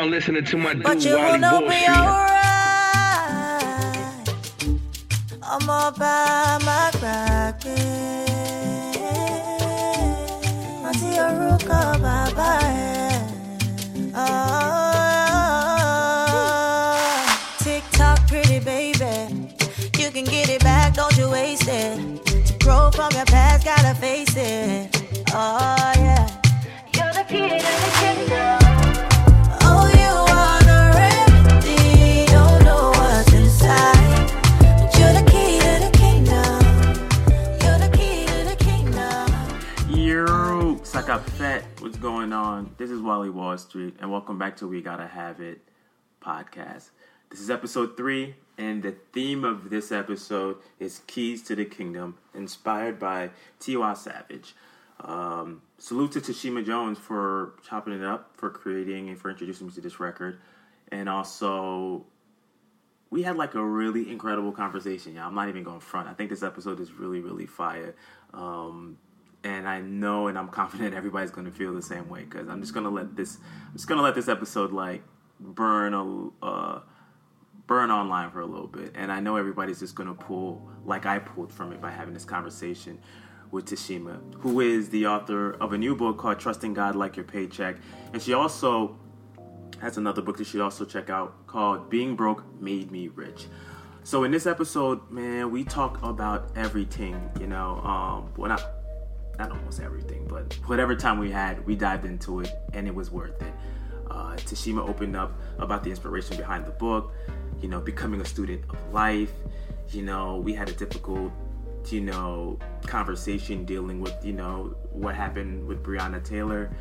now listening to my dude, but you Wally Wall Street. Be alright. I'm all by my bracket. I see a rook of my body. Oh, tick tock, pretty baby. You can get it back, don't you waste it. To grow from your past, gotta face it. Oh, yeah. You're the kid of the kingdom. Like a fat, what's going on? This is Wally Wall Street, and welcome back to We Gotta Have It Podcast. This is episode 3, and the theme of this episode is Keys to the Kingdom, inspired by T.Y. Savage. Salute to Toshima Jones for chopping it up, for creating and for introducing me to this record. And also, we had like a really incredible conversation. Yeah, I'm not even going front. I think this episode is really, really fire. And I know, and I'm confident everybody's going to feel the same way, because I'm just going to let this, episode like burn online for a little bit. And I know everybody's just going to pull like I pulled from it by having this conversation with Tashima, who is the author of a new book called Trusting God Like Your Paycheck. And she also has another book that you should also check out called Being Broke Made Me Rich. So in this episode, man, we talk about everything, you know, not almost everything, but whatever time we had, we dived into it, and it was worth it. Tashima opened up about the inspiration behind the book, you know, becoming a student of life. You know, we had a difficult, you know, conversation dealing with, you know, what happened with Breonna Taylor,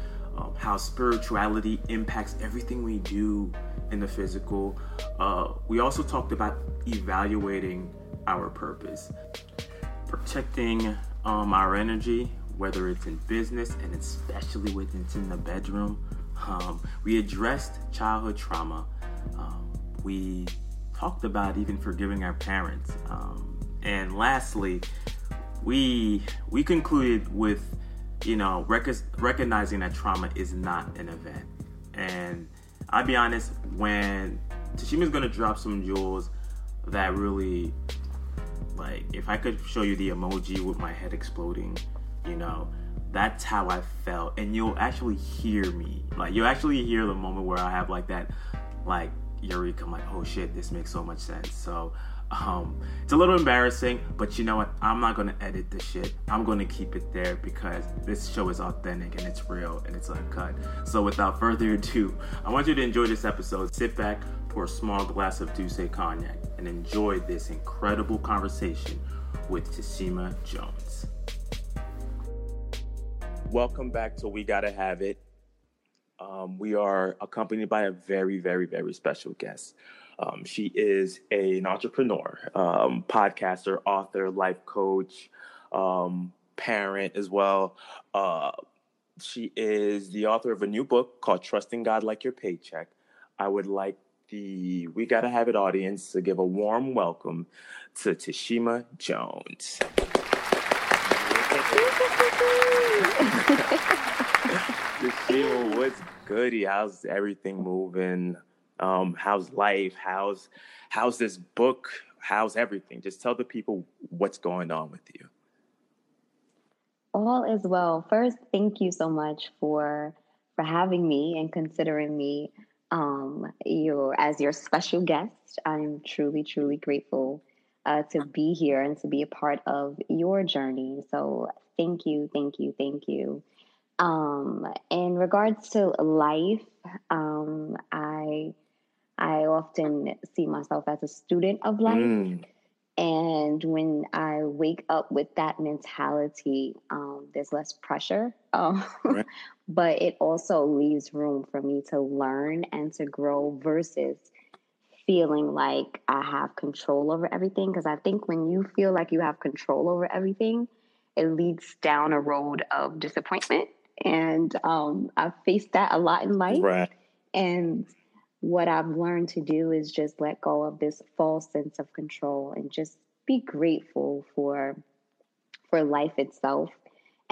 how spirituality impacts everything we do in the physical. We also talked about evaluating our purpose, protecting our energy, whether it's in business and especially when it's in the bedroom. We addressed childhood trauma. We talked about even forgiving our parents. And lastly, we concluded with, you know, recognizing that trauma is not an event. And I'll be honest, when Tashima's gonna drop some jewels that really, like, if I could show you the emoji with my head exploding, you know, that's how I felt. And you'll actually hear me. Like, you'll actually hear the moment where I have, like, that, like, eureka. I'm like, oh, shit, this makes so much sense. So, it's a little embarrassing, but you know what? I'm not going to edit this shit. I'm going to keep it there because this show is authentic and it's real and it's uncut. So, without further ado, I want you to enjoy this episode. Sit back, pour a small glass of Douce Cognac, and enjoy this incredible conversation with Tashima Jones. Welcome back to We Gotta Have It. We are accompanied by a very, very, very special guest. She is an entrepreneur, podcaster, author, life coach, parent as well. She is the author of a new book called Trusting God Like Your Paycheck. I would like the We Gotta Have It audience to give a warm welcome to Tashima Jones. Tashima, what's goody? How's everything moving? How's life? How's this book? How's everything? Just tell the people what's going on with you. All is well. First, thank you so much for having me and considering me as your special guest. I'm truly, truly grateful to be here and to be a part of your journey. So thank you, thank you, thank you. In regards to life, I often see myself as a student of life. And when I wake up with that mentality, there's less pressure, right. But it also leaves room for me to learn and to grow versus feeling like I have control over everything. Because I think when you feel like you have control over everything, it leads down a road of disappointment. And I've faced that a lot in life. Right. And what I've learned to do is just let go of this false sense of control and just be grateful for life itself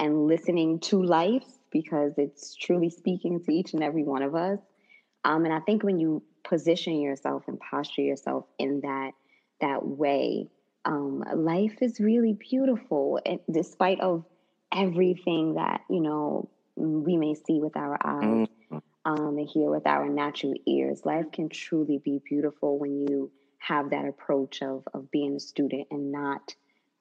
and listening to life, because it's truly speaking to each and every one of us. And I think when you position yourself and posture yourself in that way, life is really beautiful, and despite of everything that, you know, we may see with our eyes and hear with our natural ears. Life can truly be beautiful when you have that approach of being a student and not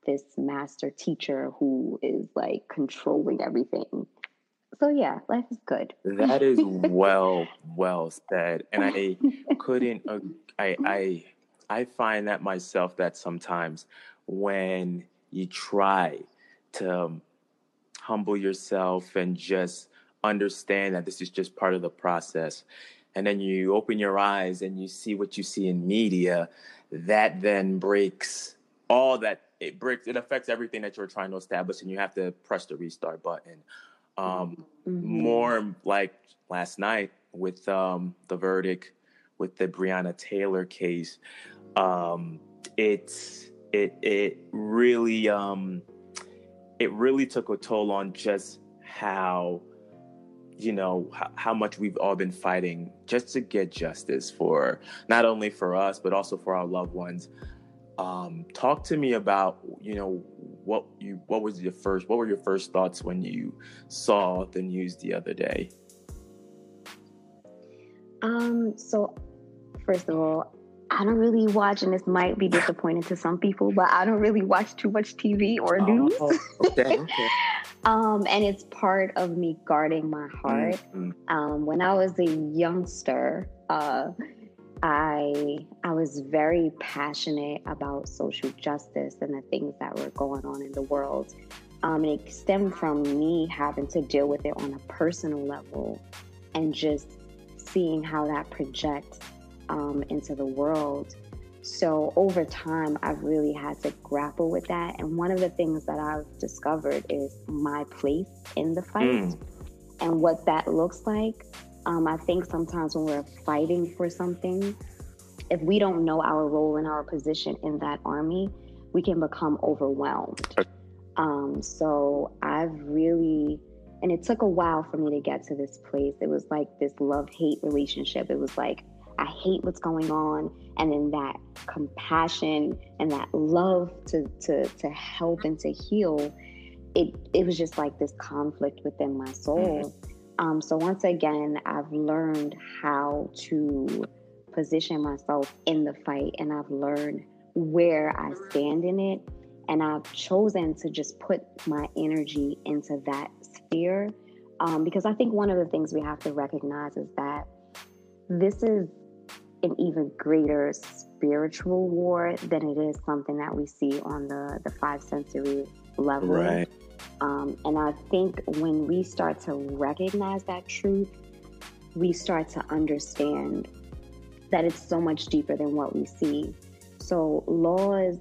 this master teacher who is like controlling everything. So yeah, life is good. That is well said. And I couldn't, I find that myself, that sometimes when you try to humble yourself and just understand that this is just part of the process, and then you open your eyes and you see what you see in media, that then breaks all that. It affects everything that you're trying to establish, and you have to press the restart button. More like last night with the verdict with the Breonna Taylor case, it really took a toll on just how, you know, how much we've all been fighting just to get justice for not only for us, but also for our loved ones. Talk to me about, you know, what were your first thoughts when you saw the news the other day? So first of all, I don't really watch, and this might be disappointing to some people, but I don't really watch too much TV or news. Okay. And it's part of me guarding my heart. When I was a youngster, I was very passionate about social justice and the things that were going on in the world. And it stemmed from me having to deal with it on a personal level and just seeing how that projects into the world. So over time, I've really had to grapple with that. And one of the things that I've discovered is my place in the fight and what that looks like. I think sometimes when we're fighting for something, if we don't know our role and our position in that army, we can become overwhelmed. So I've really, and it took a while for me to get to this place. It was like this love-hate relationship. It was like, I hate what's going on. And then that compassion and that love to help and to heal, it was just like this conflict within my soul. So once again, I've learned how to position myself in the fight, and I've learned where I stand in it. And I've chosen to just put my energy into that sphere. Because I think one of the things we have to recognize is that this is an even greater spiritual war than it is something that we see on the five sensory level. Right. And I think when we start to recognize that truth, we start to understand that it's so much deeper than what we see. So laws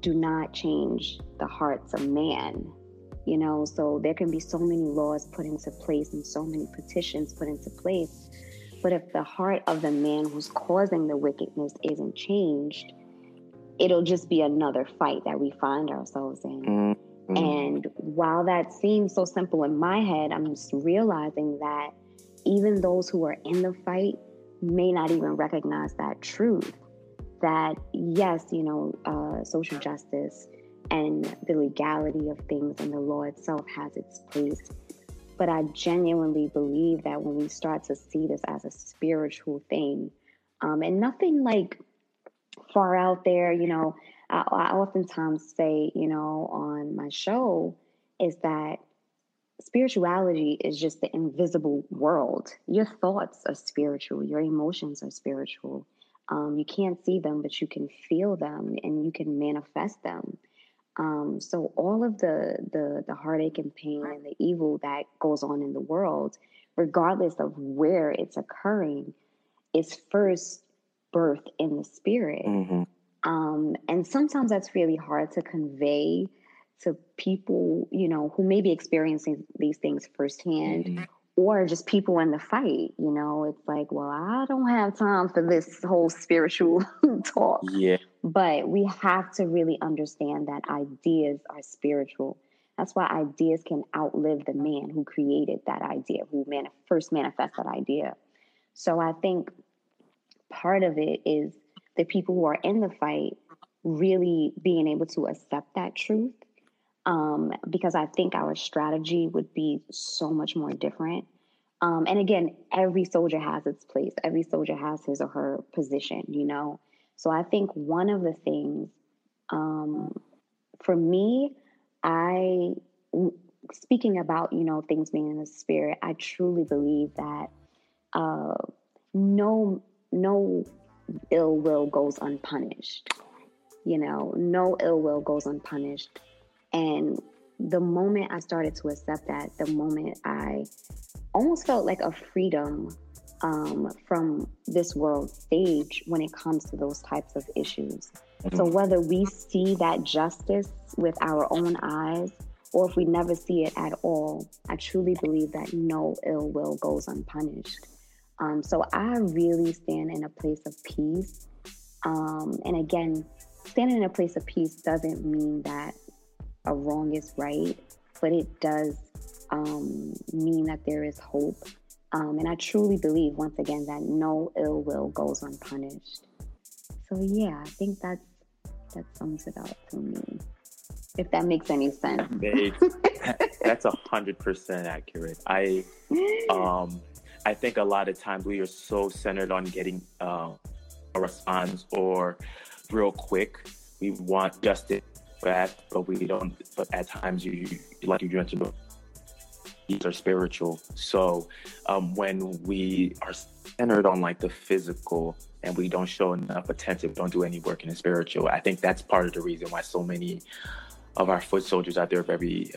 do not change the hearts of man, you know, so there can be so many laws put into place and so many petitions put into place. But if the heart of the man who's causing the wickedness isn't changed, it'll just be another fight that we find ourselves in. And while that seems so simple in my head, I'm just realizing that even those who are in the fight may not even recognize that truth. That yes, you know, social justice and the legality of things and the law itself has its place. But I genuinely believe that when we start to see this as a spiritual thing, and nothing like far out there, you know, I oftentimes say, you know, on my show is that spirituality is just the invisible world. Your thoughts are spiritual. Your emotions are spiritual. You can't see them, but you can feel them and you can manifest them. So all of the heartache and pain and the evil that goes on in the world, regardless of where it's occurring, is first birthed in the spirit. And sometimes that's really hard to convey to people, you know, who may be experiencing these things firsthand or just people in the fight. You know, it's like, well, I don't have time for this whole spiritual talk. Yeah. But we have to really understand that ideas are spiritual. That's why ideas can outlive the man who created that idea, who first manifested that idea. So I think part of it is the people who are in the fight really being able to accept that truth, because I think our strategy would be so much more different. And again, every soldier has its place. Every soldier has his or her position, you know? So I think one of the things, for me, speaking about, you know, things being in the spirit, I truly believe that no ill will goes unpunished. You know, no ill will goes unpunished. And the moment I started to accept that, the moment I almost felt like a freedom from this world stage when it comes to those types of issues. So whether we see that justice with our own eyes or if we never see it at all, I truly believe that no ill will goes unpunished. So I really stand in a place of peace. And again, standing in a place of peace doesn't mean that a wrong is right, but it does mean that there is hope. And I truly believe, once again, that no ill will goes unpunished. So yeah, I think that sums it up to me, if that makes any sense. That's 100% accurate. I think a lot of times we are so centered on getting a response or real quick. We want justice fast, but we don't. But at times, you like you mentioned, these are spiritual. So when we are centered on like the physical and we don't show enough attention, don't do any work in the spiritual, I think that's part of the reason why so many of our foot soldiers out there are very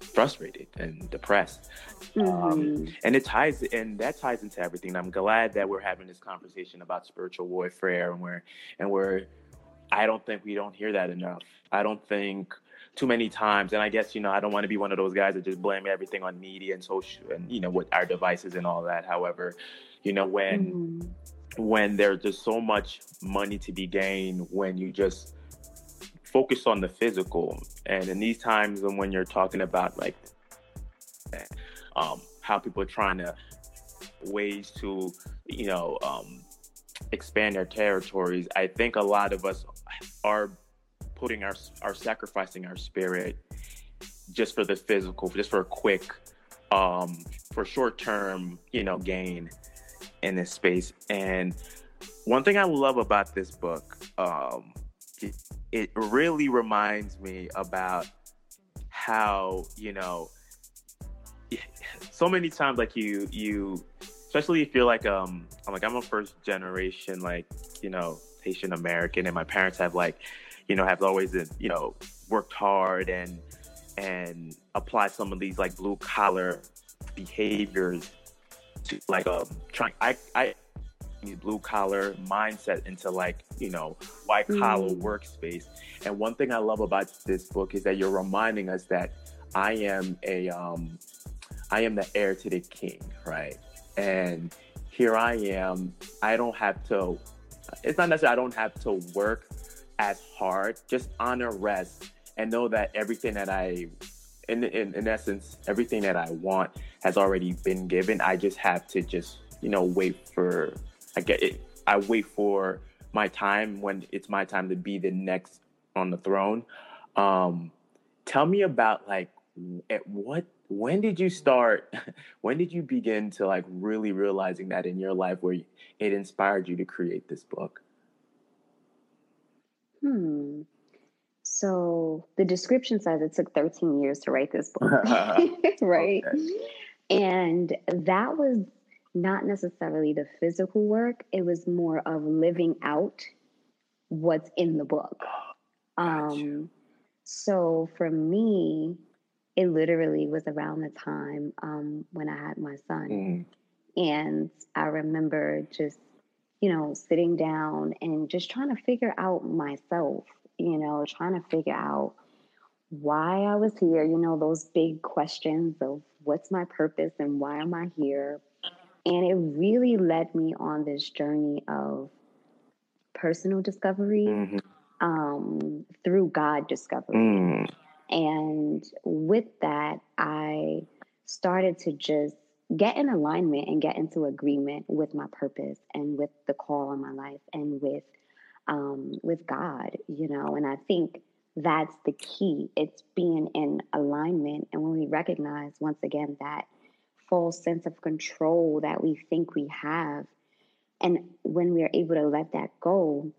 frustrated and depressed. And that ties into everything. I'm glad that we're having this conversation about spiritual warfare, and I don't think we don't hear that enough. I don't think too many times, and I guess, you know, I don't want to be one of those guys that just blame everything on media and social and, you know, with our devices and all that. However, you know, when there's just so much money to be gained, when you just focus on the physical, and in these times and when you're talking about like how people are trying to ways to, you know, expand their territories, I think a lot of us are sacrificing our spirit just for the physical, just for a quick, for short-term, you know, gain in this space. And one thing I love about this book, it really reminds me about how, you know, so many times, like you, especially if you're like, I'm a first generation, like, you know, Haitian American, and my parents have like, you know, have always, you know, worked hard and applied some of these like blue collar behaviors to like I blue collar mindset into like, you know, white collar workspace. And one thing I love about this book is that you're reminding us that I am the heir to the king, right? And here I am. I don't have to work as hard, just honor, rest, and know that everything that I, in essence, everything that I want has already been given. I just have to just, you know, I wait for my time when it's my time to be the next on the throne. Tell me about like, when did you begin to like really realizing that in your life where it inspired you to create this book? So the description says it took 13 years to write this book, right? Okay. And that was not necessarily the physical work. It was more of living out what's in the book. Gotcha. So for me, it literally was around the time when I had my son. And I remember just, you know, sitting down and just trying to figure out myself, you know, trying to figure out why I was here, you know, those big questions of what's my purpose and why am I here? And it really led me on this journey of personal discovery through God discovery. And with that, I started to just get in alignment and get into agreement with my purpose and with the call on my life and with God, you know. And I think that's the key. It's being in alignment. And when we recognize, once again, that full sense of control that we think we have, and when we are able to let that go,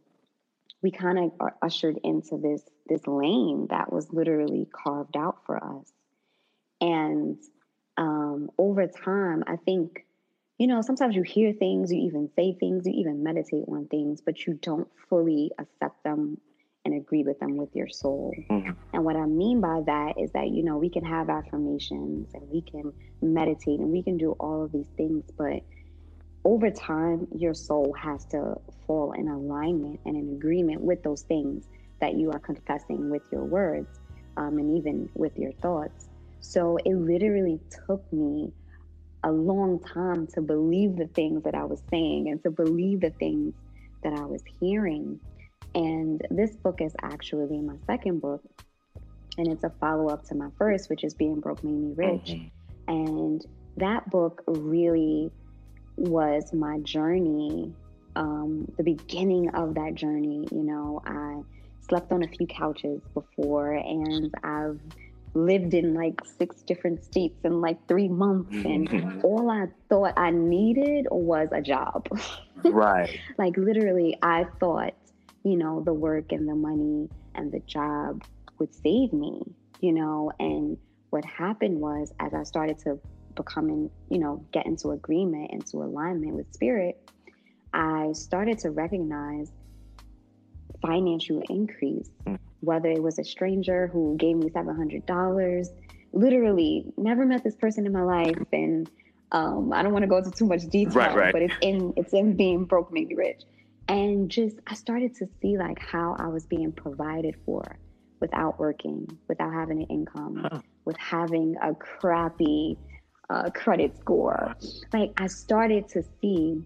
we kind of are ushered into this lane that was literally carved out for us. And over time, I think, you know, sometimes you hear things, you even say things, you even meditate on things, but you don't fully accept them and agree with them with your soul. And what I mean by that is that, you know, we can have affirmations and we can meditate and we can do all of these things, but over time, your soul has to fall in alignment and in agreement with those things that you are confessing with your words, and even with your thoughts. So it literally took me a long time to believe the things that I was saying and to believe the things that I was hearing. And this book is actually my second book, and it's a follow-up to my first, which is Being Broke Made Me Rich. And that book really was my journey, the beginning of that journey. You know, I slept on a few couches before, and I've lived in like 6 different states in like 3 months, and all I thought I needed was a job. Right. Like literally, I thought, you know, the work and the money and the job would save me, you know. And what happened was, as I started to becoming, you know, get into agreement, into alignment with spirit, I started to recognize financial increase, whether it was a stranger who gave me $700, literally never met this person in my life. And I don't want to go into too much detail, but it's in Being Broke Made Me Rich. And just, I started to see like how I was being provided for without working, without having an income, with having a crappy credit score. Like, I started to see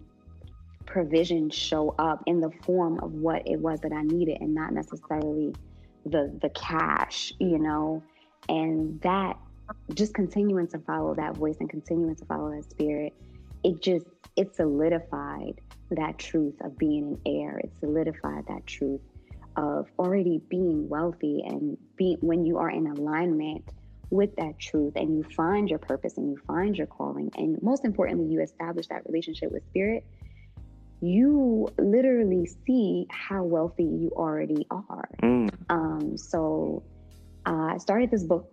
provision show up in the form of what it was that I needed, and not necessarily the cash, you know. And that, just continuing to follow that voice and continuing to follow that spirit, it solidified that truth of being an heir. It solidified that truth of already being wealthy. And when you are in alignment with that truth, and you find your purpose and you find your calling, and most importantly, you establish that relationship with spirit, you literally see how wealthy you already are. So I started this book,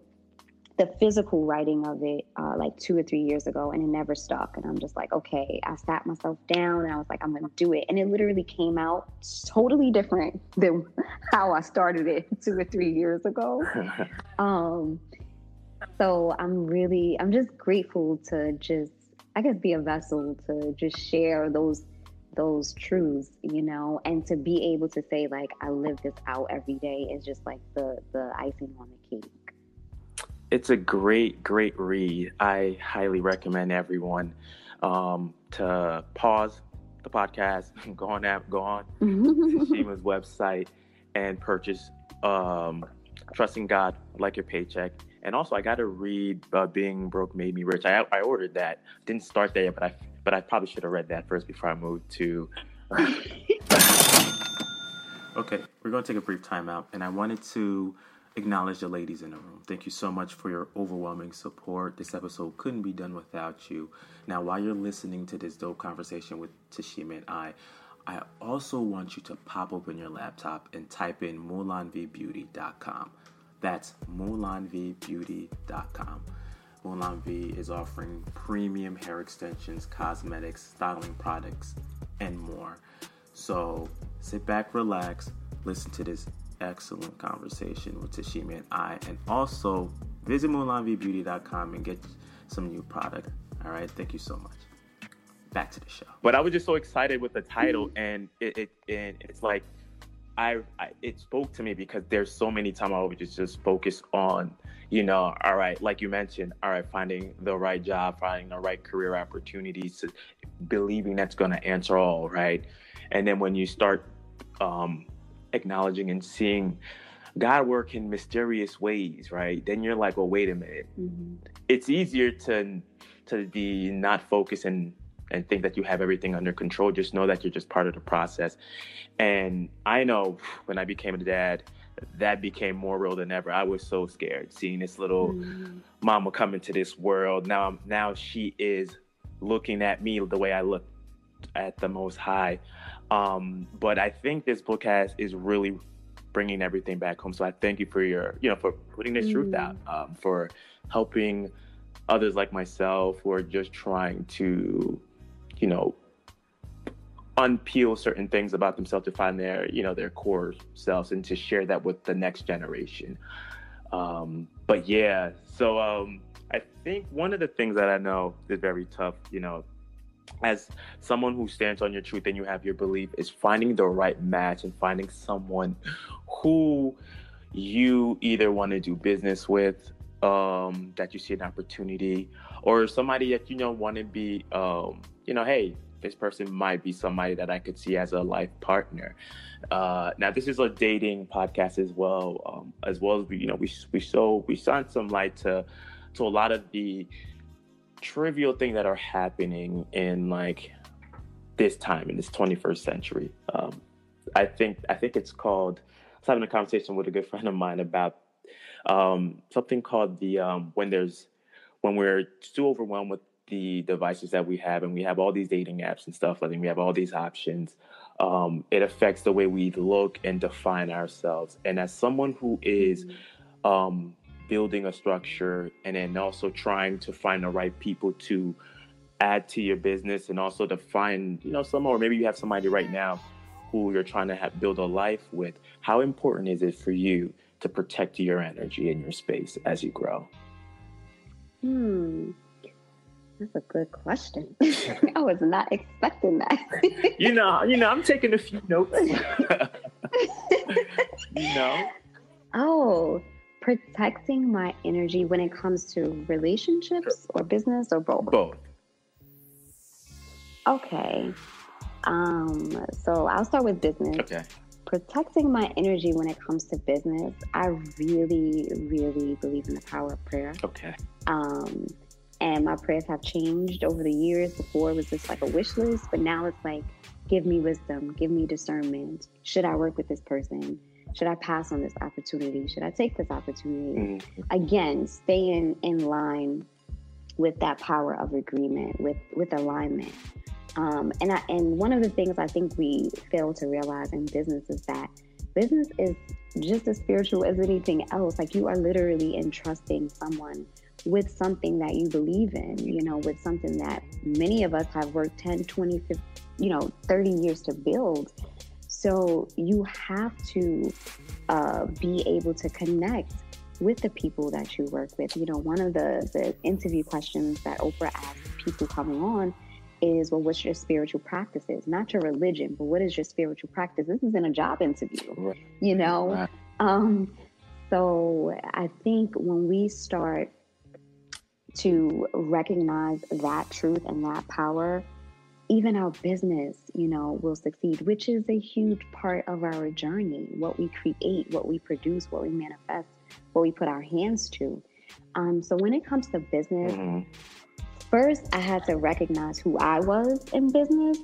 the physical writing of it, like 2 or 3 years ago, and it never stuck. And I'm just like, okay, I sat myself down and I was like, I'm going to do it. And it literally came out totally different than how I started it 2 or 3 years ago. So I'm just grateful to just, I guess, be a vessel to just share those truths, you know, and to be able to say like, I live this out every day is just like the icing on the cake. It's a great, great read. I highly recommend everyone to pause the podcast, go on Tashima's website and purchase Trusting God Like Your Paycheck. And also, I got to read Being Broke Made Me Rich. I ordered that. Didn't start there, but I probably should have read that first before I moved to... Okay, we're going to take a brief time out. And I wanted to acknowledge the ladies in the room. Thank you so much for your overwhelming support. This episode couldn't be done without you. Now, while you're listening to this dope conversation with Tashima and I also want you to pop open your laptop and type in MulanVbeauty.com. That's MulanVbeauty.com. MulanV is offering premium hair extensions, cosmetics, styling products, and more. So sit back, relax, listen to this excellent conversation with Tashima and I, and also visit MulanVbeauty.com and get some new product. All right, thank you so much. Back to the show. But I was just so excited with the title, and it's like I it spoke to me, because there's so many times I would just focus on, you know, all right, like you mentioned, all right, finding the right job, finding the right career opportunities, believing that's going to answer all, right? And then when you start acknowledging and seeing God work in mysterious ways, right? Then you're like, well, wait a minute. It's easier to to be not focused and think that you have everything under control. Just know that you're just part of the process. And I know when I became a dad, that became more real than ever. I was so scared seeing this little mama come into this world. Now she is looking at me the way I look at the Most High. But I think this book is really bringing everything back home. So I thank you for for putting this truth out, for helping others like myself who are just trying to, unpeel certain things about themselves to find their core selves and to share that with the next generation. I think one of the things that I know is very tough, as someone who stands on your truth and you have your belief, is finding the right match and finding someone who you either want to do business with, that you see an opportunity, or somebody that want to be, hey, this person might be somebody that I could see as a life partner. Now this is a dating podcast as well, we shine some light to a lot of the trivial things that are happening in this time in this 21st century. I think it's called. I was having a conversation with a good friend of mine about something called the when we're too overwhelmed with the devices that we have, and we have all these dating apps and stuff. I think we have all these options. It affects the way we look and define ourselves. And as someone who is building a structure and then also trying to find the right people to add to your business, and also to find someone, or maybe you have somebody right now who you're trying to build a life with, how important is it for you to protect your energy and your space as you grow? That's a good question. I was not expecting that. I'm taking a few notes. Protecting my energy when it comes to relationships or business or both? Both. Okay. So I'll start with business. Okay. Protecting my energy when it comes to business, I really, really believe in the power of prayer. Okay. And my prayers have changed over the years. Before, it was just a wish list, but now it's give me wisdom, give me discernment. Should I work with this person? Should I pass on this opportunity? Should I take this opportunity? Again, staying in line with that power of agreement, with alignment. And one of the things I think we fail to realize in business is that business is just as spiritual as anything else. You are literally entrusting someone with something that you believe in, with something that many of us have worked 10, 20, 50, 30 years to build. So you have to be able to connect with the people that you work with. One of the interview questions that Oprah asks people coming on is, well, what's your spiritual practices? Not your religion, but what is your spiritual practice? This isn't a job interview, Right. So I think when we start to recognize that truth and that power, even our business, will succeed, which is a huge part of our journey. What we create, what we produce, what we manifest, what we put our hands to. So when it comes to business, first I had to recognize who I was in business.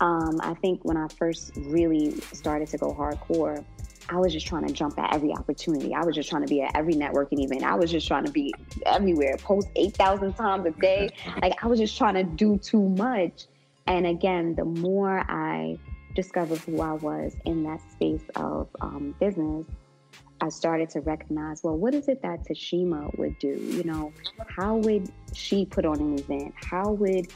I think when I first really started to go hardcore, I was just trying to jump at every opportunity. I was just trying to be at every networking event. I was just trying to be everywhere, post 8,000 times a day. I was just trying to do too much. And again, the more I discovered who I was in that space of business, I started to recognize, well, what is it that Tashima would do? How would she put on an event? How would,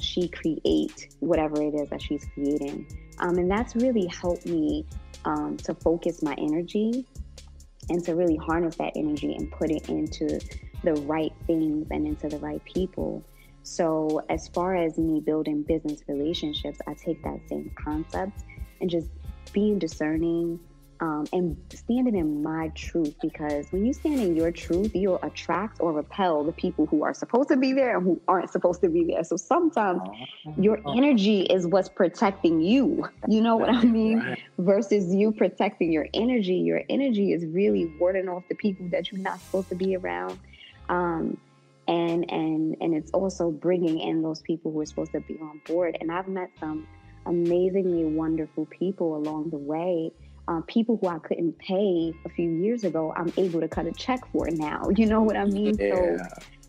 she create whatever it is that she's creating? And that's really helped me to focus my energy and to really harness that energy and put it into the right things and into the right people. So as far as me building business relationships, I take that same concept and just being discerning and standing in my truth, because when you stand in your truth, you'll attract or repel the people who are supposed to be there and who aren't supposed to be there. So sometimes your energy is what's protecting you, what I mean? Right. Versus you protecting your energy. Your energy is really warding off the people that you're not supposed to be around. And it's also bringing in those people who are supposed to be on board. And I've met some amazingly wonderful people along the way. People who I couldn't pay a few years ago, I'm able to cut a check for now. You know what I mean? Yeah. So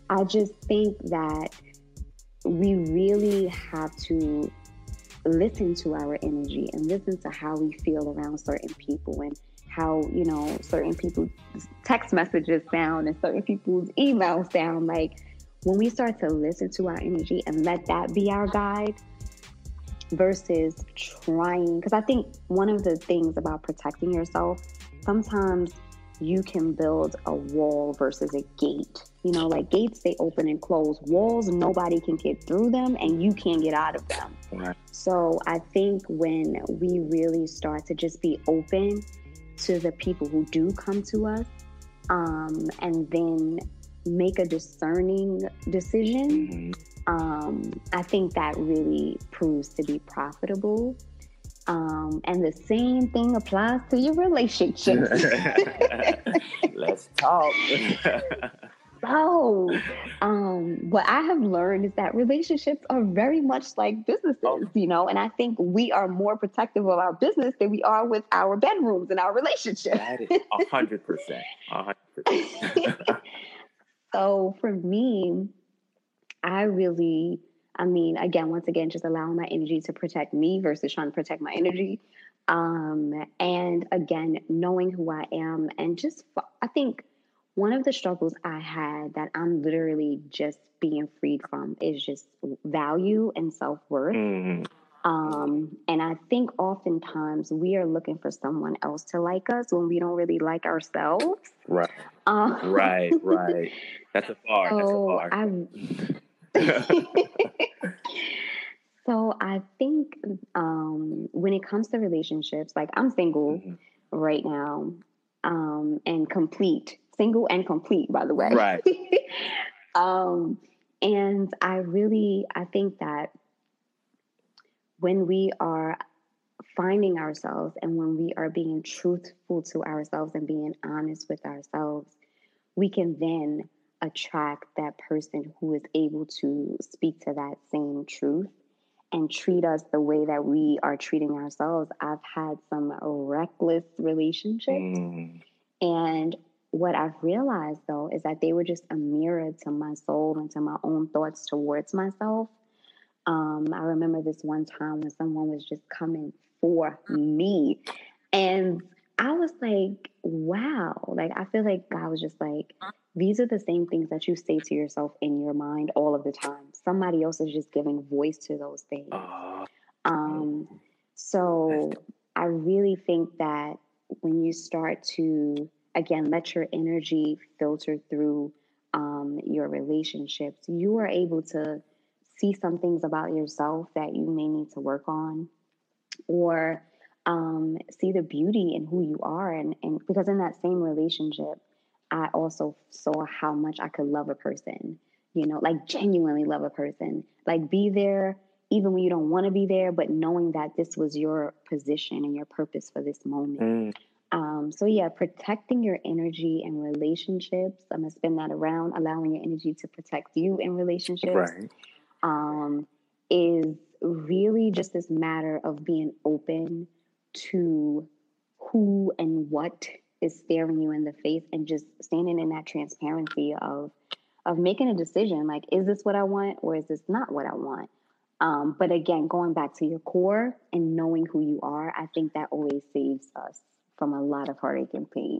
I just think that we really have to listen to our energy and listen to how we feel around certain people and how, you know, certain people's text messages sound and certain people's emails sound. Like, when we start to listen to our energy and let that be our guide, versus trying, because I think one of the things about protecting yourself, sometimes you can build a wall versus a gate. You know, like gates, they open and close. Walls, nobody can get through them and you can't get out of them. Right. So I think when we really start to just be open to the people who do come to us, and then make a discerning decision, I think that really proves to be profitable. And the same thing applies to your relationship. Let's talk. So, what I have learned is that relationships are very much like businesses, you know, and I think we are more protective of our business than we are with our bedrooms and our relationships. That is 100%. 100%. So for me, I mean, just allowing my energy to protect me versus trying to protect my energy. And again, knowing who I am, and just, I think one of the struggles I had that I'm literally just being freed from is just value and self-worth. And I think oftentimes we are looking for someone else to like us when we don't really like ourselves. Right. Right. That's a bar. So So I think when it comes to relationships, like I'm single right now, and complete. Single and complete, by the way. Right. And I think that when we are finding ourselves and when we are being truthful to ourselves and being honest with ourselves, we can then attract that person who is able to speak to that same truth and treat us the way that we are treating ourselves. I've had some reckless relationships. And what I've realized, though, is that they were just a mirror to my soul and to my own thoughts towards myself. I remember this one time when someone was just coming for me, and I was like, wow, like I feel like God was just like, these are the same things that you say to yourself in your mind all of the time. Somebody else is just giving voice to those things. So I really think that when you start to, again, let your energy filter through your relationships, you are able to see some things about yourself that you may need to work on, or see the beauty in who you are. And because in that same relationship, I also saw how much I could love a person, you know, like genuinely love a person, like be there even when you don't want to be there, but knowing that this was your position and your purpose for this moment. So yeah, protecting your energy and relationships. I'm gonna spin that around. Allowing your energy to protect you in relationships, right, is really just this matter of being open to who and what is staring you in the face, and just standing in that transparency of making a decision. Like, is this what I want, or is this not what I want? But again, going back to your core and knowing who you are, I think that always saves us from a lot of heartache and pain.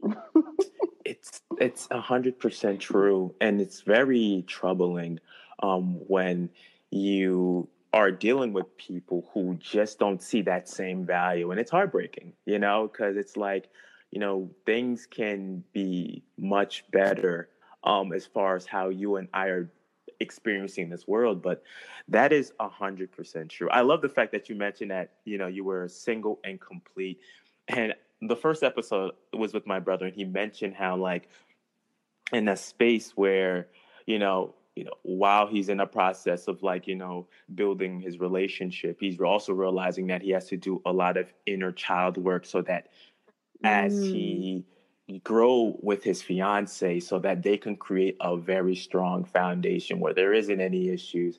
It's 100% true. And it's very troubling when you are dealing with people who just don't see that same value. And it's heartbreaking, you know, because it's like, you know, things can be much better as far as how you and I are experiencing this world. But that is 100% true. I love the fact that you mentioned that, you know, you were single and complete. And the first episode was with my brother, and he mentioned how, like, in that space where, you know, while he's in a process of, like, you know, building his relationship, he's also realizing that he has to do a lot of inner child work so that as he grow with his fiance so that they can create a very strong foundation where there isn't any issues,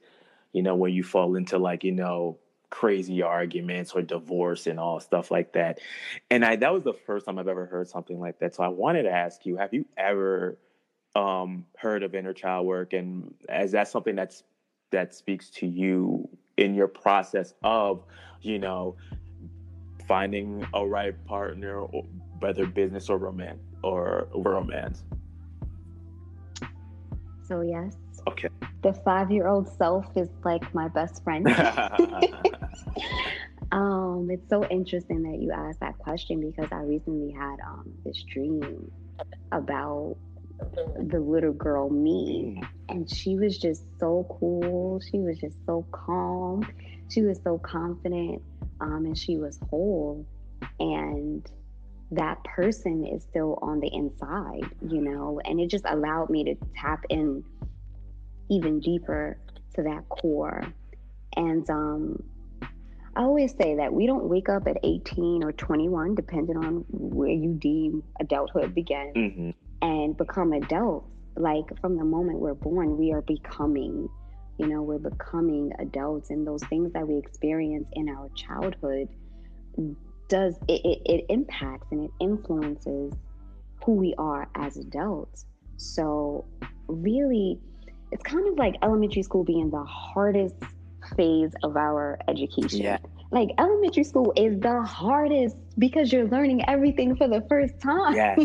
you know, when you fall into like, you know, crazy arguments or divorce and all stuff like that. And that was the first time I've ever heard something like that. So I wanted to ask you, have you ever heard of inner child work? And is that something that speaks to you in your process of, you know, finding a right partner, or whether business or romance? So yes. Okay. The 5-year-old self is like my best friend. It's so interesting that you asked that question, because I recently had this dream about the little girl me, and she was just so cool. She was just so calm. She was so confident, and she was whole. And that person is still on the inside, you know, and it just allowed me to tap in even deeper to that core. And I always say that we don't wake up at 18 or 21, depending on where you deem adulthood begins, mm-hmm. and become adults. Like from the moment we're born, we are becoming, you know, we're becoming adults, and those things that we experience in our childhood does it impacts and it influences who we are as adults. So really, it's kind of like elementary school being the hardest phase of our education. Yeah. Like elementary school is the hardest because you're learning everything for the first time. Yes,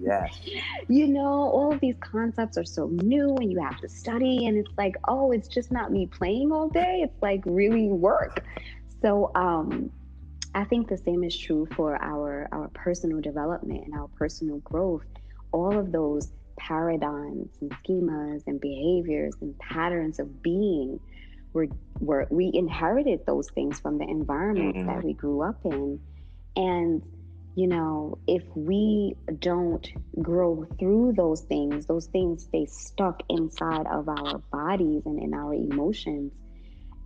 yes. You know, all of these concepts are so new and you have to study, and it's like, oh, it's just not me playing all day. It's like really work. So I think the same is true for our personal development and our personal growth. All of those paradigms and schemas and behaviors and patterns of being, we inherited those things from the environment mm-hmm. that we grew up in. And, you know, if we don't grow through those things stay stuck inside of our bodies and in our emotions.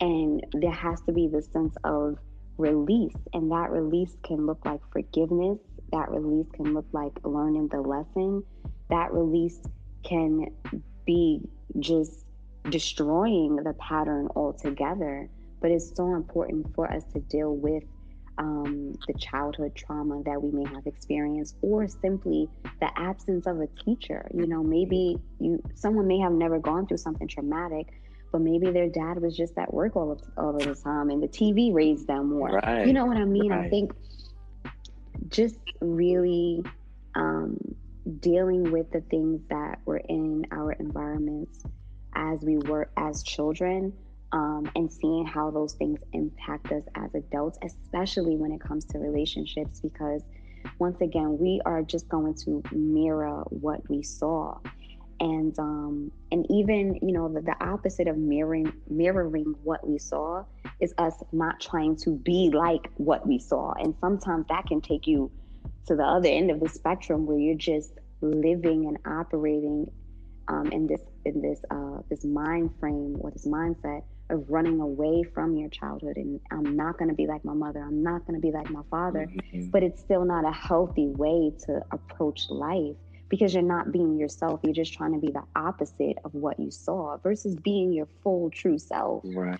And there has to be this sense of release, and that release can look like forgiveness. That release can look like learning the lesson. That release can be just destroying the pattern altogether. But it's so important for us to deal with the childhood trauma that we may have experienced, or simply the absence of a teacher. You know, maybe someone may have never gone through something traumatic, but maybe their dad was just at work all of the time, and the TV raised them more. Right. You know what I mean? Right. I think just really dealing with the things that were in our environments as we were as children, and seeing how those things impact us as adults, especially when it comes to relationships, because once again, we are just going to mirror what we saw. And even, you know, the opposite of mirroring what we saw is us not trying to be like what we saw. And sometimes that can take you to the other end of the spectrum, where you're just living and operating in this mind frame or this mindset of running away from your childhood. And I'm not going to be like my mother. I'm not going to be like my father. Mm-hmm. But it's still not a healthy way to approach life, because you're not being yourself. You're just trying to be the opposite of what you saw versus being your full true self. Right.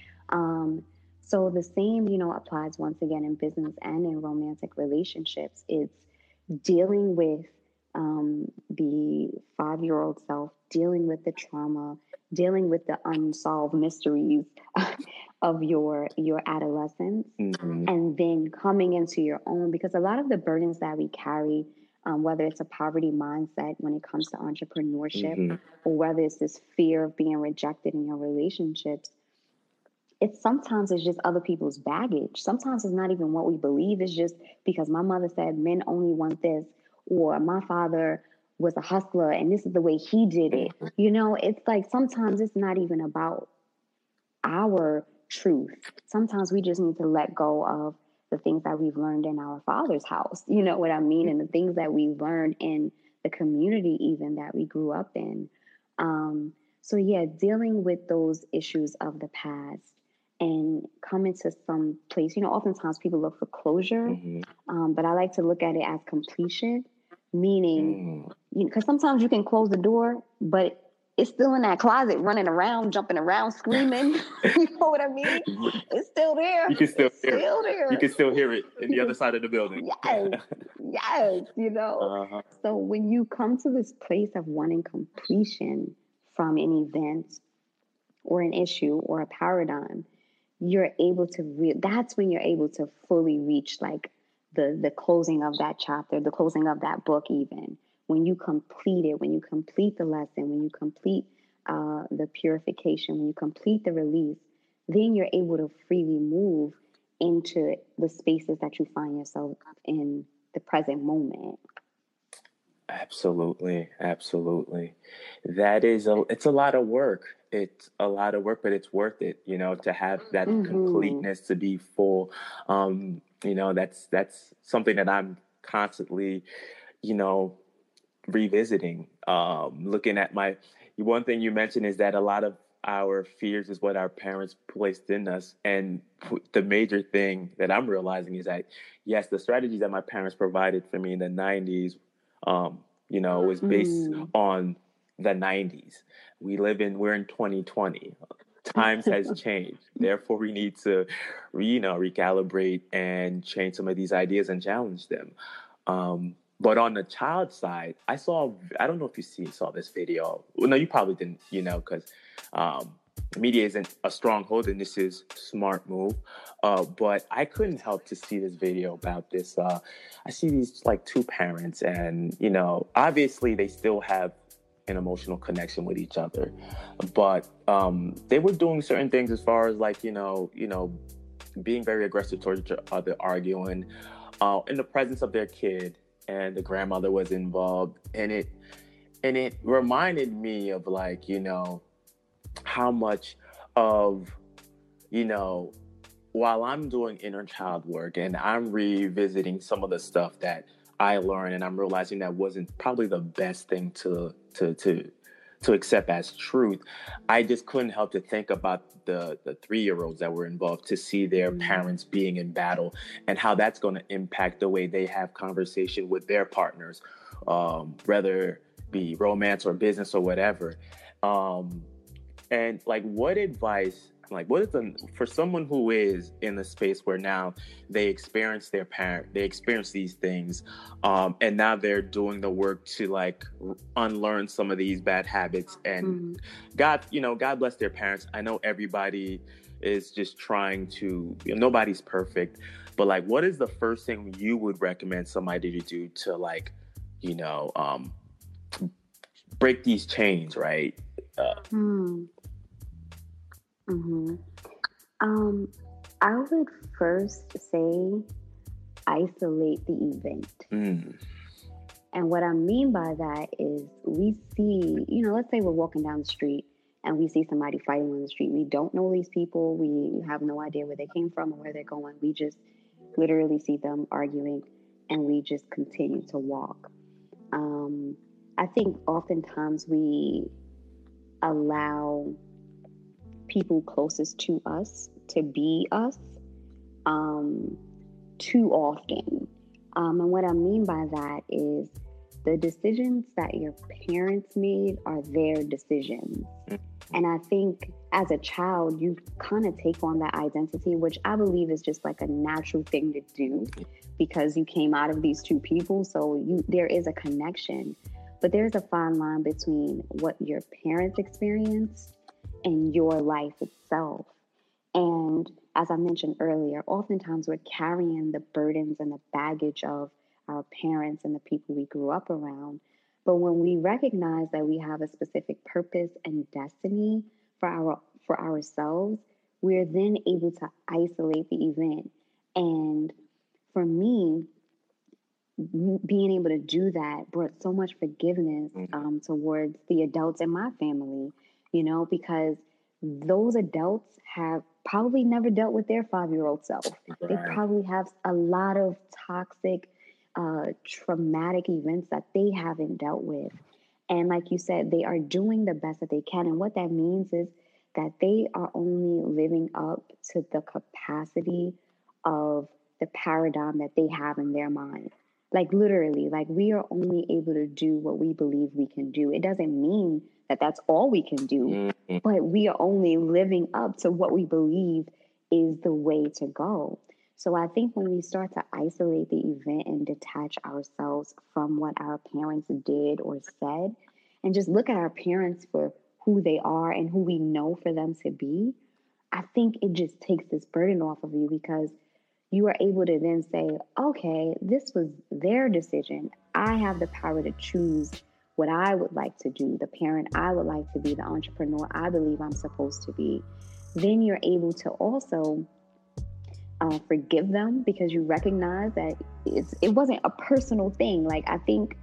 So the same, you know, applies once again in business and in romantic relationships. It's dealing with the 5-year-old self, dealing with the trauma, dealing with the unsolved mysteries of your adolescence, mm-hmm. and then coming into your own, because a lot of the burdens that we carry, whether it's a poverty mindset when it comes to entrepreneurship, mm-hmm. or whether it's this fear of being rejected in your relationships, it's just other people's baggage. Sometimes it's not even what we believe. It's just because my mother said men only want this, or my father was a hustler and this is the way he did it. You know, it's like sometimes it's not even about our truth. Sometimes we just need to let go of the things that we've learned in our father's house, you know what I mean? And the things that we learned in the community even that we grew up in. So yeah, dealing with those issues of the past and coming to some place, you know, oftentimes people look for closure, mm-hmm. But I like to look at it as completion. Meaning, because sometimes you can close the door, but it's still in that closet, running around, jumping around, screaming. You know what I mean? It's still there. You can still hear it. You can still hear it in the other side of the building. Yes, yes. You know. Uh-huh. So when you come to this place of wanting completion from an event or an issue or a paradigm, you're able to. That's when you're able to fully reach like the closing of that chapter, the closing of that book, even. When you complete it, when you complete the lesson, when you complete the purification, when you complete the release, then you're able to freely move into the spaces that you find yourself in the present moment. Absolutely, absolutely. That is it's a lot of work. It's a lot of work, but it's worth it, you know, to have that completeness, to be full. You know, that's something that I'm constantly, you know, revisiting, looking at my, one thing you mentioned is that a lot of our fears is what our parents placed in us. And the major thing that I'm realizing is that, yes, the strategies that my parents provided for me in the 90s, you know, was based on the 90s. We're in 2020. Times has changed. Therefore, we need to, you know, recalibrate and change some of these ideas and challenge them. But on the child side, I don't know if you saw this video. Well, no, you probably didn't, you know, because media isn't a stronghold and this is smart move. But I couldn't help to see this video about this. I see these like two parents and, you know, obviously they still have an emotional connection with each other. But they were doing certain things as far as like, you know, being very aggressive towards each other, arguing in the presence of their kid. And the grandmother was involved, and it reminded me of like, you know, how much of, you know, while I'm doing inner child work and I'm revisiting some of the stuff that I learned, and I'm realizing that wasn't probably the best thing to accept as truth. I just couldn't help to think about the 3-year-olds that were involved, to see their parents being in battle and how that's going to impact the way they have conversation with their partners, whether be romance or business or whatever. And like, what advice, like what is for someone who is in the space where now they experience these things, and now they're doing the work to like unlearn some of these bad habits, and God bless their parents. I know everybody is just trying to, you know, nobody's perfect, but like, what is the first thing you would recommend somebody to do to like, you know, break these chains, right? I would first say isolate the event. And what I mean by that is we see, you know, let's say we're walking down the street and we see somebody fighting on the street. We don't know these people. We have no idea where they came from or where they're going. We just literally see them arguing and we just continue to walk. I think oftentimes we allow people closest to us to be us too often. And what I mean by that is the decisions that your parents made are their decisions. And I think as a child, you kind of take on that identity, which I believe is just like a natural thing to do because you came out of these two people. So there is a connection, but there's a fine line between what your parents experienced in your life itself. And as I mentioned earlier, oftentimes we're carrying the burdens and the baggage of our parents and the people we grew up around. But when we recognize that we have a specific purpose and destiny for ourselves, we're then able to isolate the event. And for me, being able to do that brought so much forgiveness towards the adults in my family. You know, because those adults have probably never dealt with their 5-year-old self. Right. They probably have a lot of toxic, traumatic events that they haven't dealt with. And like you said, they are doing the best that they can. And what that means is that they are only living up to the capacity of the paradigm that they have in their mind. Like literally, like we are only able to do what we believe we can do. It doesn't mean that that's all we can do, but we are only living up to what we believe is the way to go. So I think when we start to isolate the event and detach ourselves from what our parents did or said, and just look at our parents for who they are and who we know for them to be, I think it just takes this burden off of you, because you are able to then say, okay, this was their decision. I have the power to choose what I would like to do, the parent I would like to be, the entrepreneur I believe I'm supposed to be. Then you're able to also forgive them, because you recognize that it wasn't a personal thing. Like, I think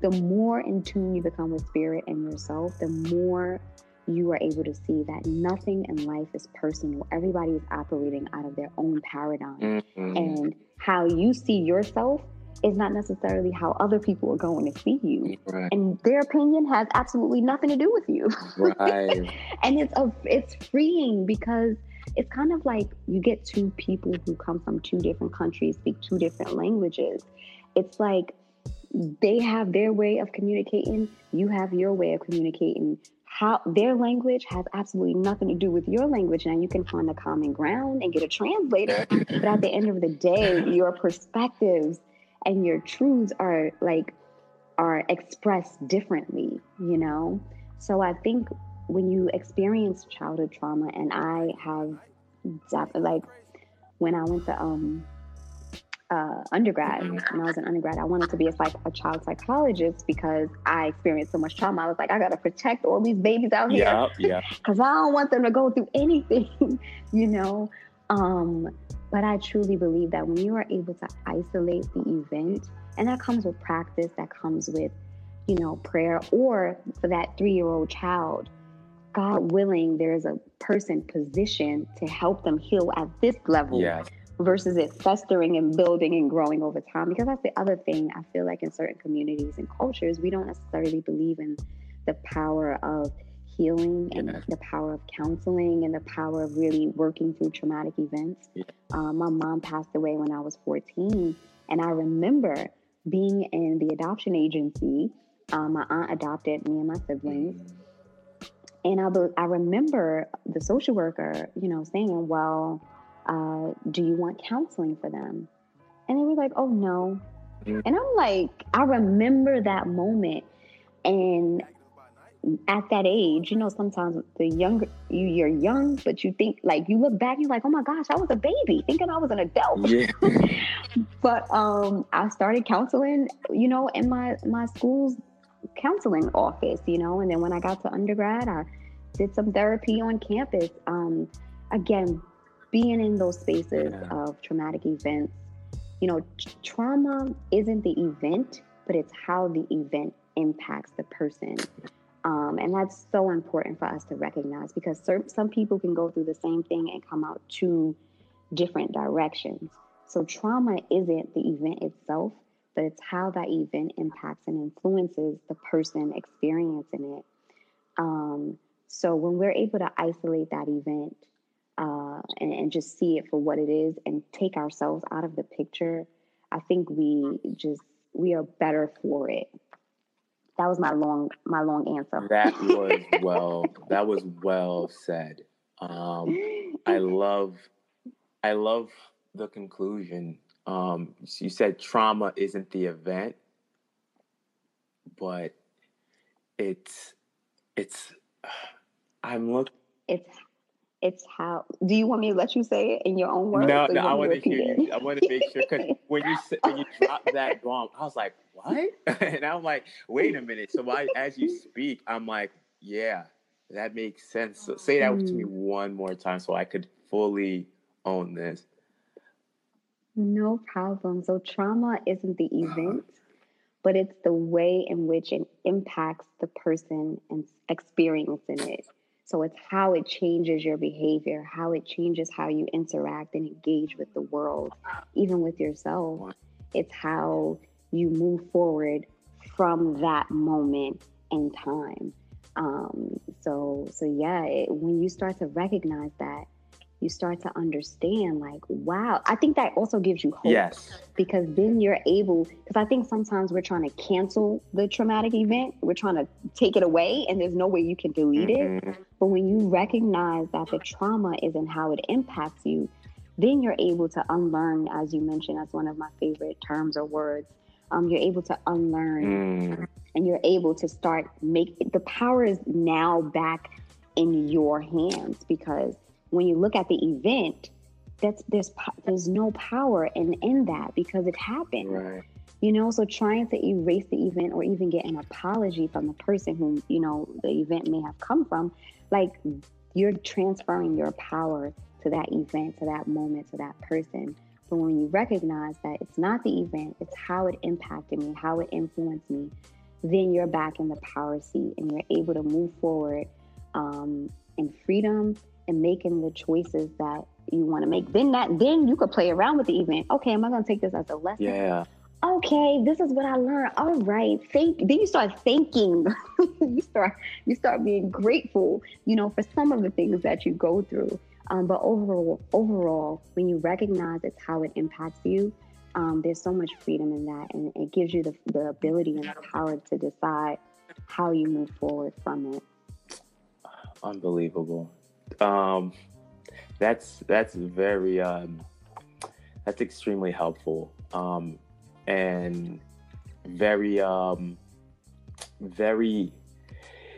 the more in tune you become with spirit and yourself, the more you are able to see that nothing in life is personal. Everybody is operating out of their own paradigm. Mm-hmm. And how you see yourself is not necessarily how other people are going to see you. Right. And their opinion has absolutely nothing to do with you. Right. And it's freeing, because it's kind of like you get two people who come from two different countries, speak two different languages. It's like they have their way of communicating, you have your way of communicating. How their language has absolutely nothing to do with your language. Now you can find a common ground and get a translator, but at the end of the day, your perspectives and your truths are expressed differently, you know? So I think when you experience childhood trauma, and I have when I went to undergrad, when I was an undergrad, I wanted to be a child psychologist, because I experienced so much trauma. I was like, I gotta protect all these babies out here, because I don't want them to go through anything, you know. But I truly believe that when you are able to isolate the event, and that comes with practice, that comes with, you know, prayer, or for that 3-year-old child, God willing, there is a person positioned to help them heal at this level. Yes. Versus it festering and building and growing over time. Because that's the other thing. I feel like in certain communities and cultures, we don't necessarily believe in the power of healing and the power of counseling and the power of really working through traumatic events. Yeah. My mom passed away when I was 14. And I remember being in the adoption agency. My aunt adopted me and my siblings. And I remember the social worker, you know, saying, well, do you want counseling for them? And they were like, oh, no. And I'm like, I remember that moment. And at that age, you know, sometimes the younger, you're young, but you think, like, you look back, you're like, oh my gosh, I was a baby thinking I was an adult. Yeah. But I started counseling, you know, in my school's counseling office, you know. And then when I got to undergrad, I did some therapy on campus. Again, being in those spaces of traumatic events, you know, trauma isn't the event, but it's how the event impacts the person. And that's so important for us to recognize, because some people can go through the same thing and come out 2 different directions. So trauma isn't the event itself, but it's how that event impacts and influences the person experiencing it. So when we're able to isolate that event, and just see it for what it is and take ourselves out of the picture, I think we are better for it. That was my long answer. That was well said. I love the conclusion. You said trauma isn't the event, but it's how. Do you want me to let you say it in your own words? No, I want to hear you. I want to make sure, because when you dropped that bomb, I was like, "What?" And I'm like, "Wait a minute." So as you speak, I'm like, "Yeah, that makes sense." So say that to me one more time, so I could fully own this. No problem. So trauma isn't the event, but it's the way in which it impacts the person and experiencing it. So it's how it changes your behavior, how it changes how you interact and engage with the world, even with yourself. It's how you move forward from that moment in time. So yeah, when you start to recognize that, you start to understand, like, wow. I think that also gives you hope. Yes. Because then you're able, because I think sometimes we're trying to cancel the traumatic event. We're trying to take it away and there's no way you can delete it. But when you recognize that the trauma is in how it impacts you, then you're able to unlearn, as you mentioned, that's one of my favorite terms or words. You're able to unlearn and you're able to start the power is now back in your hands, because when you look at the event, there's no power in that because it happened, right? You know, so trying to erase the event or even get an apology from the person who, you know, the event may have come from, like, you're transferring your power to that event, to that moment, to that person. But when you recognize that it's not the event, it's how it impacted me, how it influenced me, then you're back in the power seat and you're able to move forward in freedom and making the choices that you want to make. Then you could play around with the event. Okay, am I going to take this as a lesson? Yeah. Okay, this is what I learned. All right. Then you start thinking. you start being grateful, you know, for some of the things that you go through. But overall, when you recognize it's how it impacts you, there's so much freedom in that, and it gives you the ability and the power to decide how you move forward from it. Unbelievable. That's very that's extremely helpful, and very very,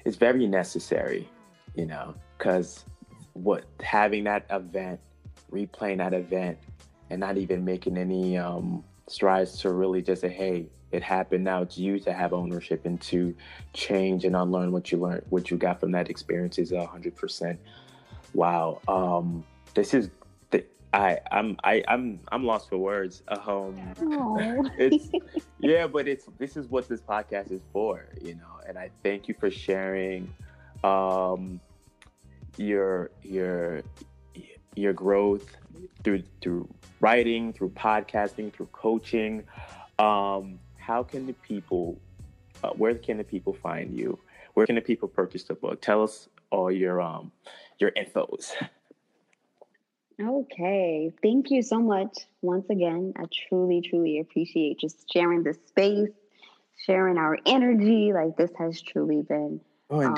it's very necessary, you know, because what having that event, replaying that event, and not even making any strides to really just say, hey, it happened, now it's you to have ownership and to change and unlearn what you learned, what you got from that experience is 100%. Wow. This is I'm lost for words. This is what this podcast is for, you know, and I thank you for sharing your growth through writing, through podcasting, through coaching. How can the people, where can the people find you? Where can the people purchase the book? Tell us all your infos. Okay. Thank you so much. Once again, I truly, truly appreciate just sharing this space, sharing our energy. Like, this has truly been a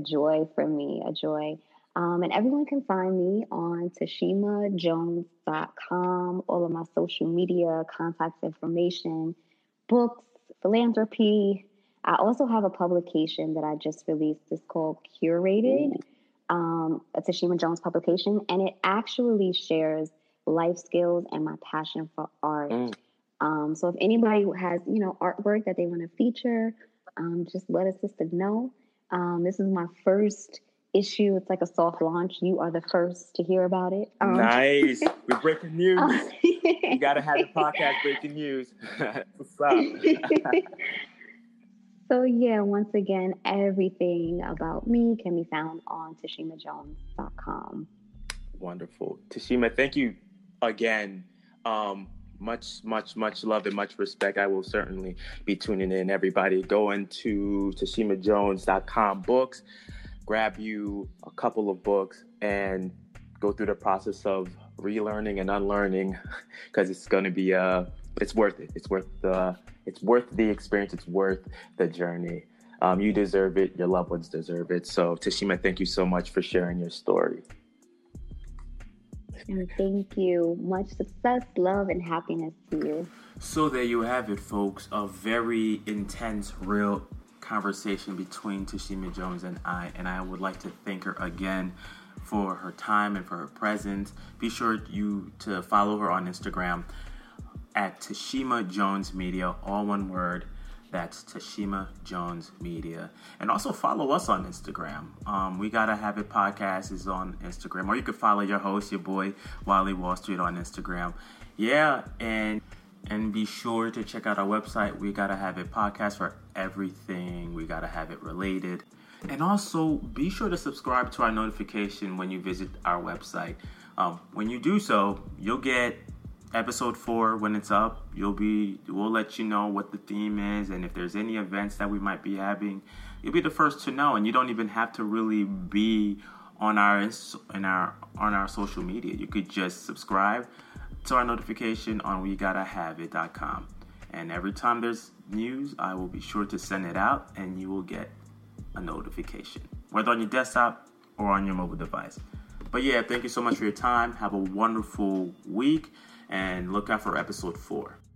joy for me, a joy. And everyone can find me on TashimaJones.com, all of my social media, contact information, books, philanthropy. I also have a publication that I just released. It's called Curated, a Tashima Jones publication, and it actually shares life skills and my passion for art. So if anybody has, you know, artwork that they want to feature, just let a sister know. This is my first issue. It's like a soft launch. You are the first to hear about it. Nice. We're breaking news. You gotta have the podcast breaking news. What's up? So yeah, once again, everything about me can be found on TashimaJones.com. Wonderful. Tashima, thank you again. Much love and much respect. I will certainly be tuning in. Everybody, go into TashimaJones.com books. Grab you a couple of books and go through the process of relearning and unlearning, because it's going to be it's worth it. It's worth the experience. It's worth the journey. You deserve it. Your loved ones deserve it. So Tashima, thank you so much for sharing your story. And thank you. Much success, love, and happiness to you. So there you have it, folks. A very intense, real conversation between Tashima Jones and I would like to thank her again for her time and for her presence. Be sure to follow her on Instagram at Tashima Jones Media, all one word. That's Tashima Jones Media. And also follow us on Instagram. We Gotta Have It Podcast is on Instagram, or you could follow your host, your boy Wally Wall Street, on Instagram. Yeah, and be sure to check out our website, We Gotta Have It Podcast, for everything We Gotta Have It related. And also, be sure to subscribe to our notification when you visit our website. When you do so, you'll get episode 4 when it's up. We'll let you know what the theme is, and if there's any events that we might be having, you'll be the first to know, and you don't even have to really be on our social media. You could just subscribe to our notification on WeGottaHaveIt.com. And every time there's news, I will be sure to send it out, and you will get a notification, whether on your desktop or on your mobile device. But yeah, thank you so much for your time. Have a wonderful week, and look out for episode 4.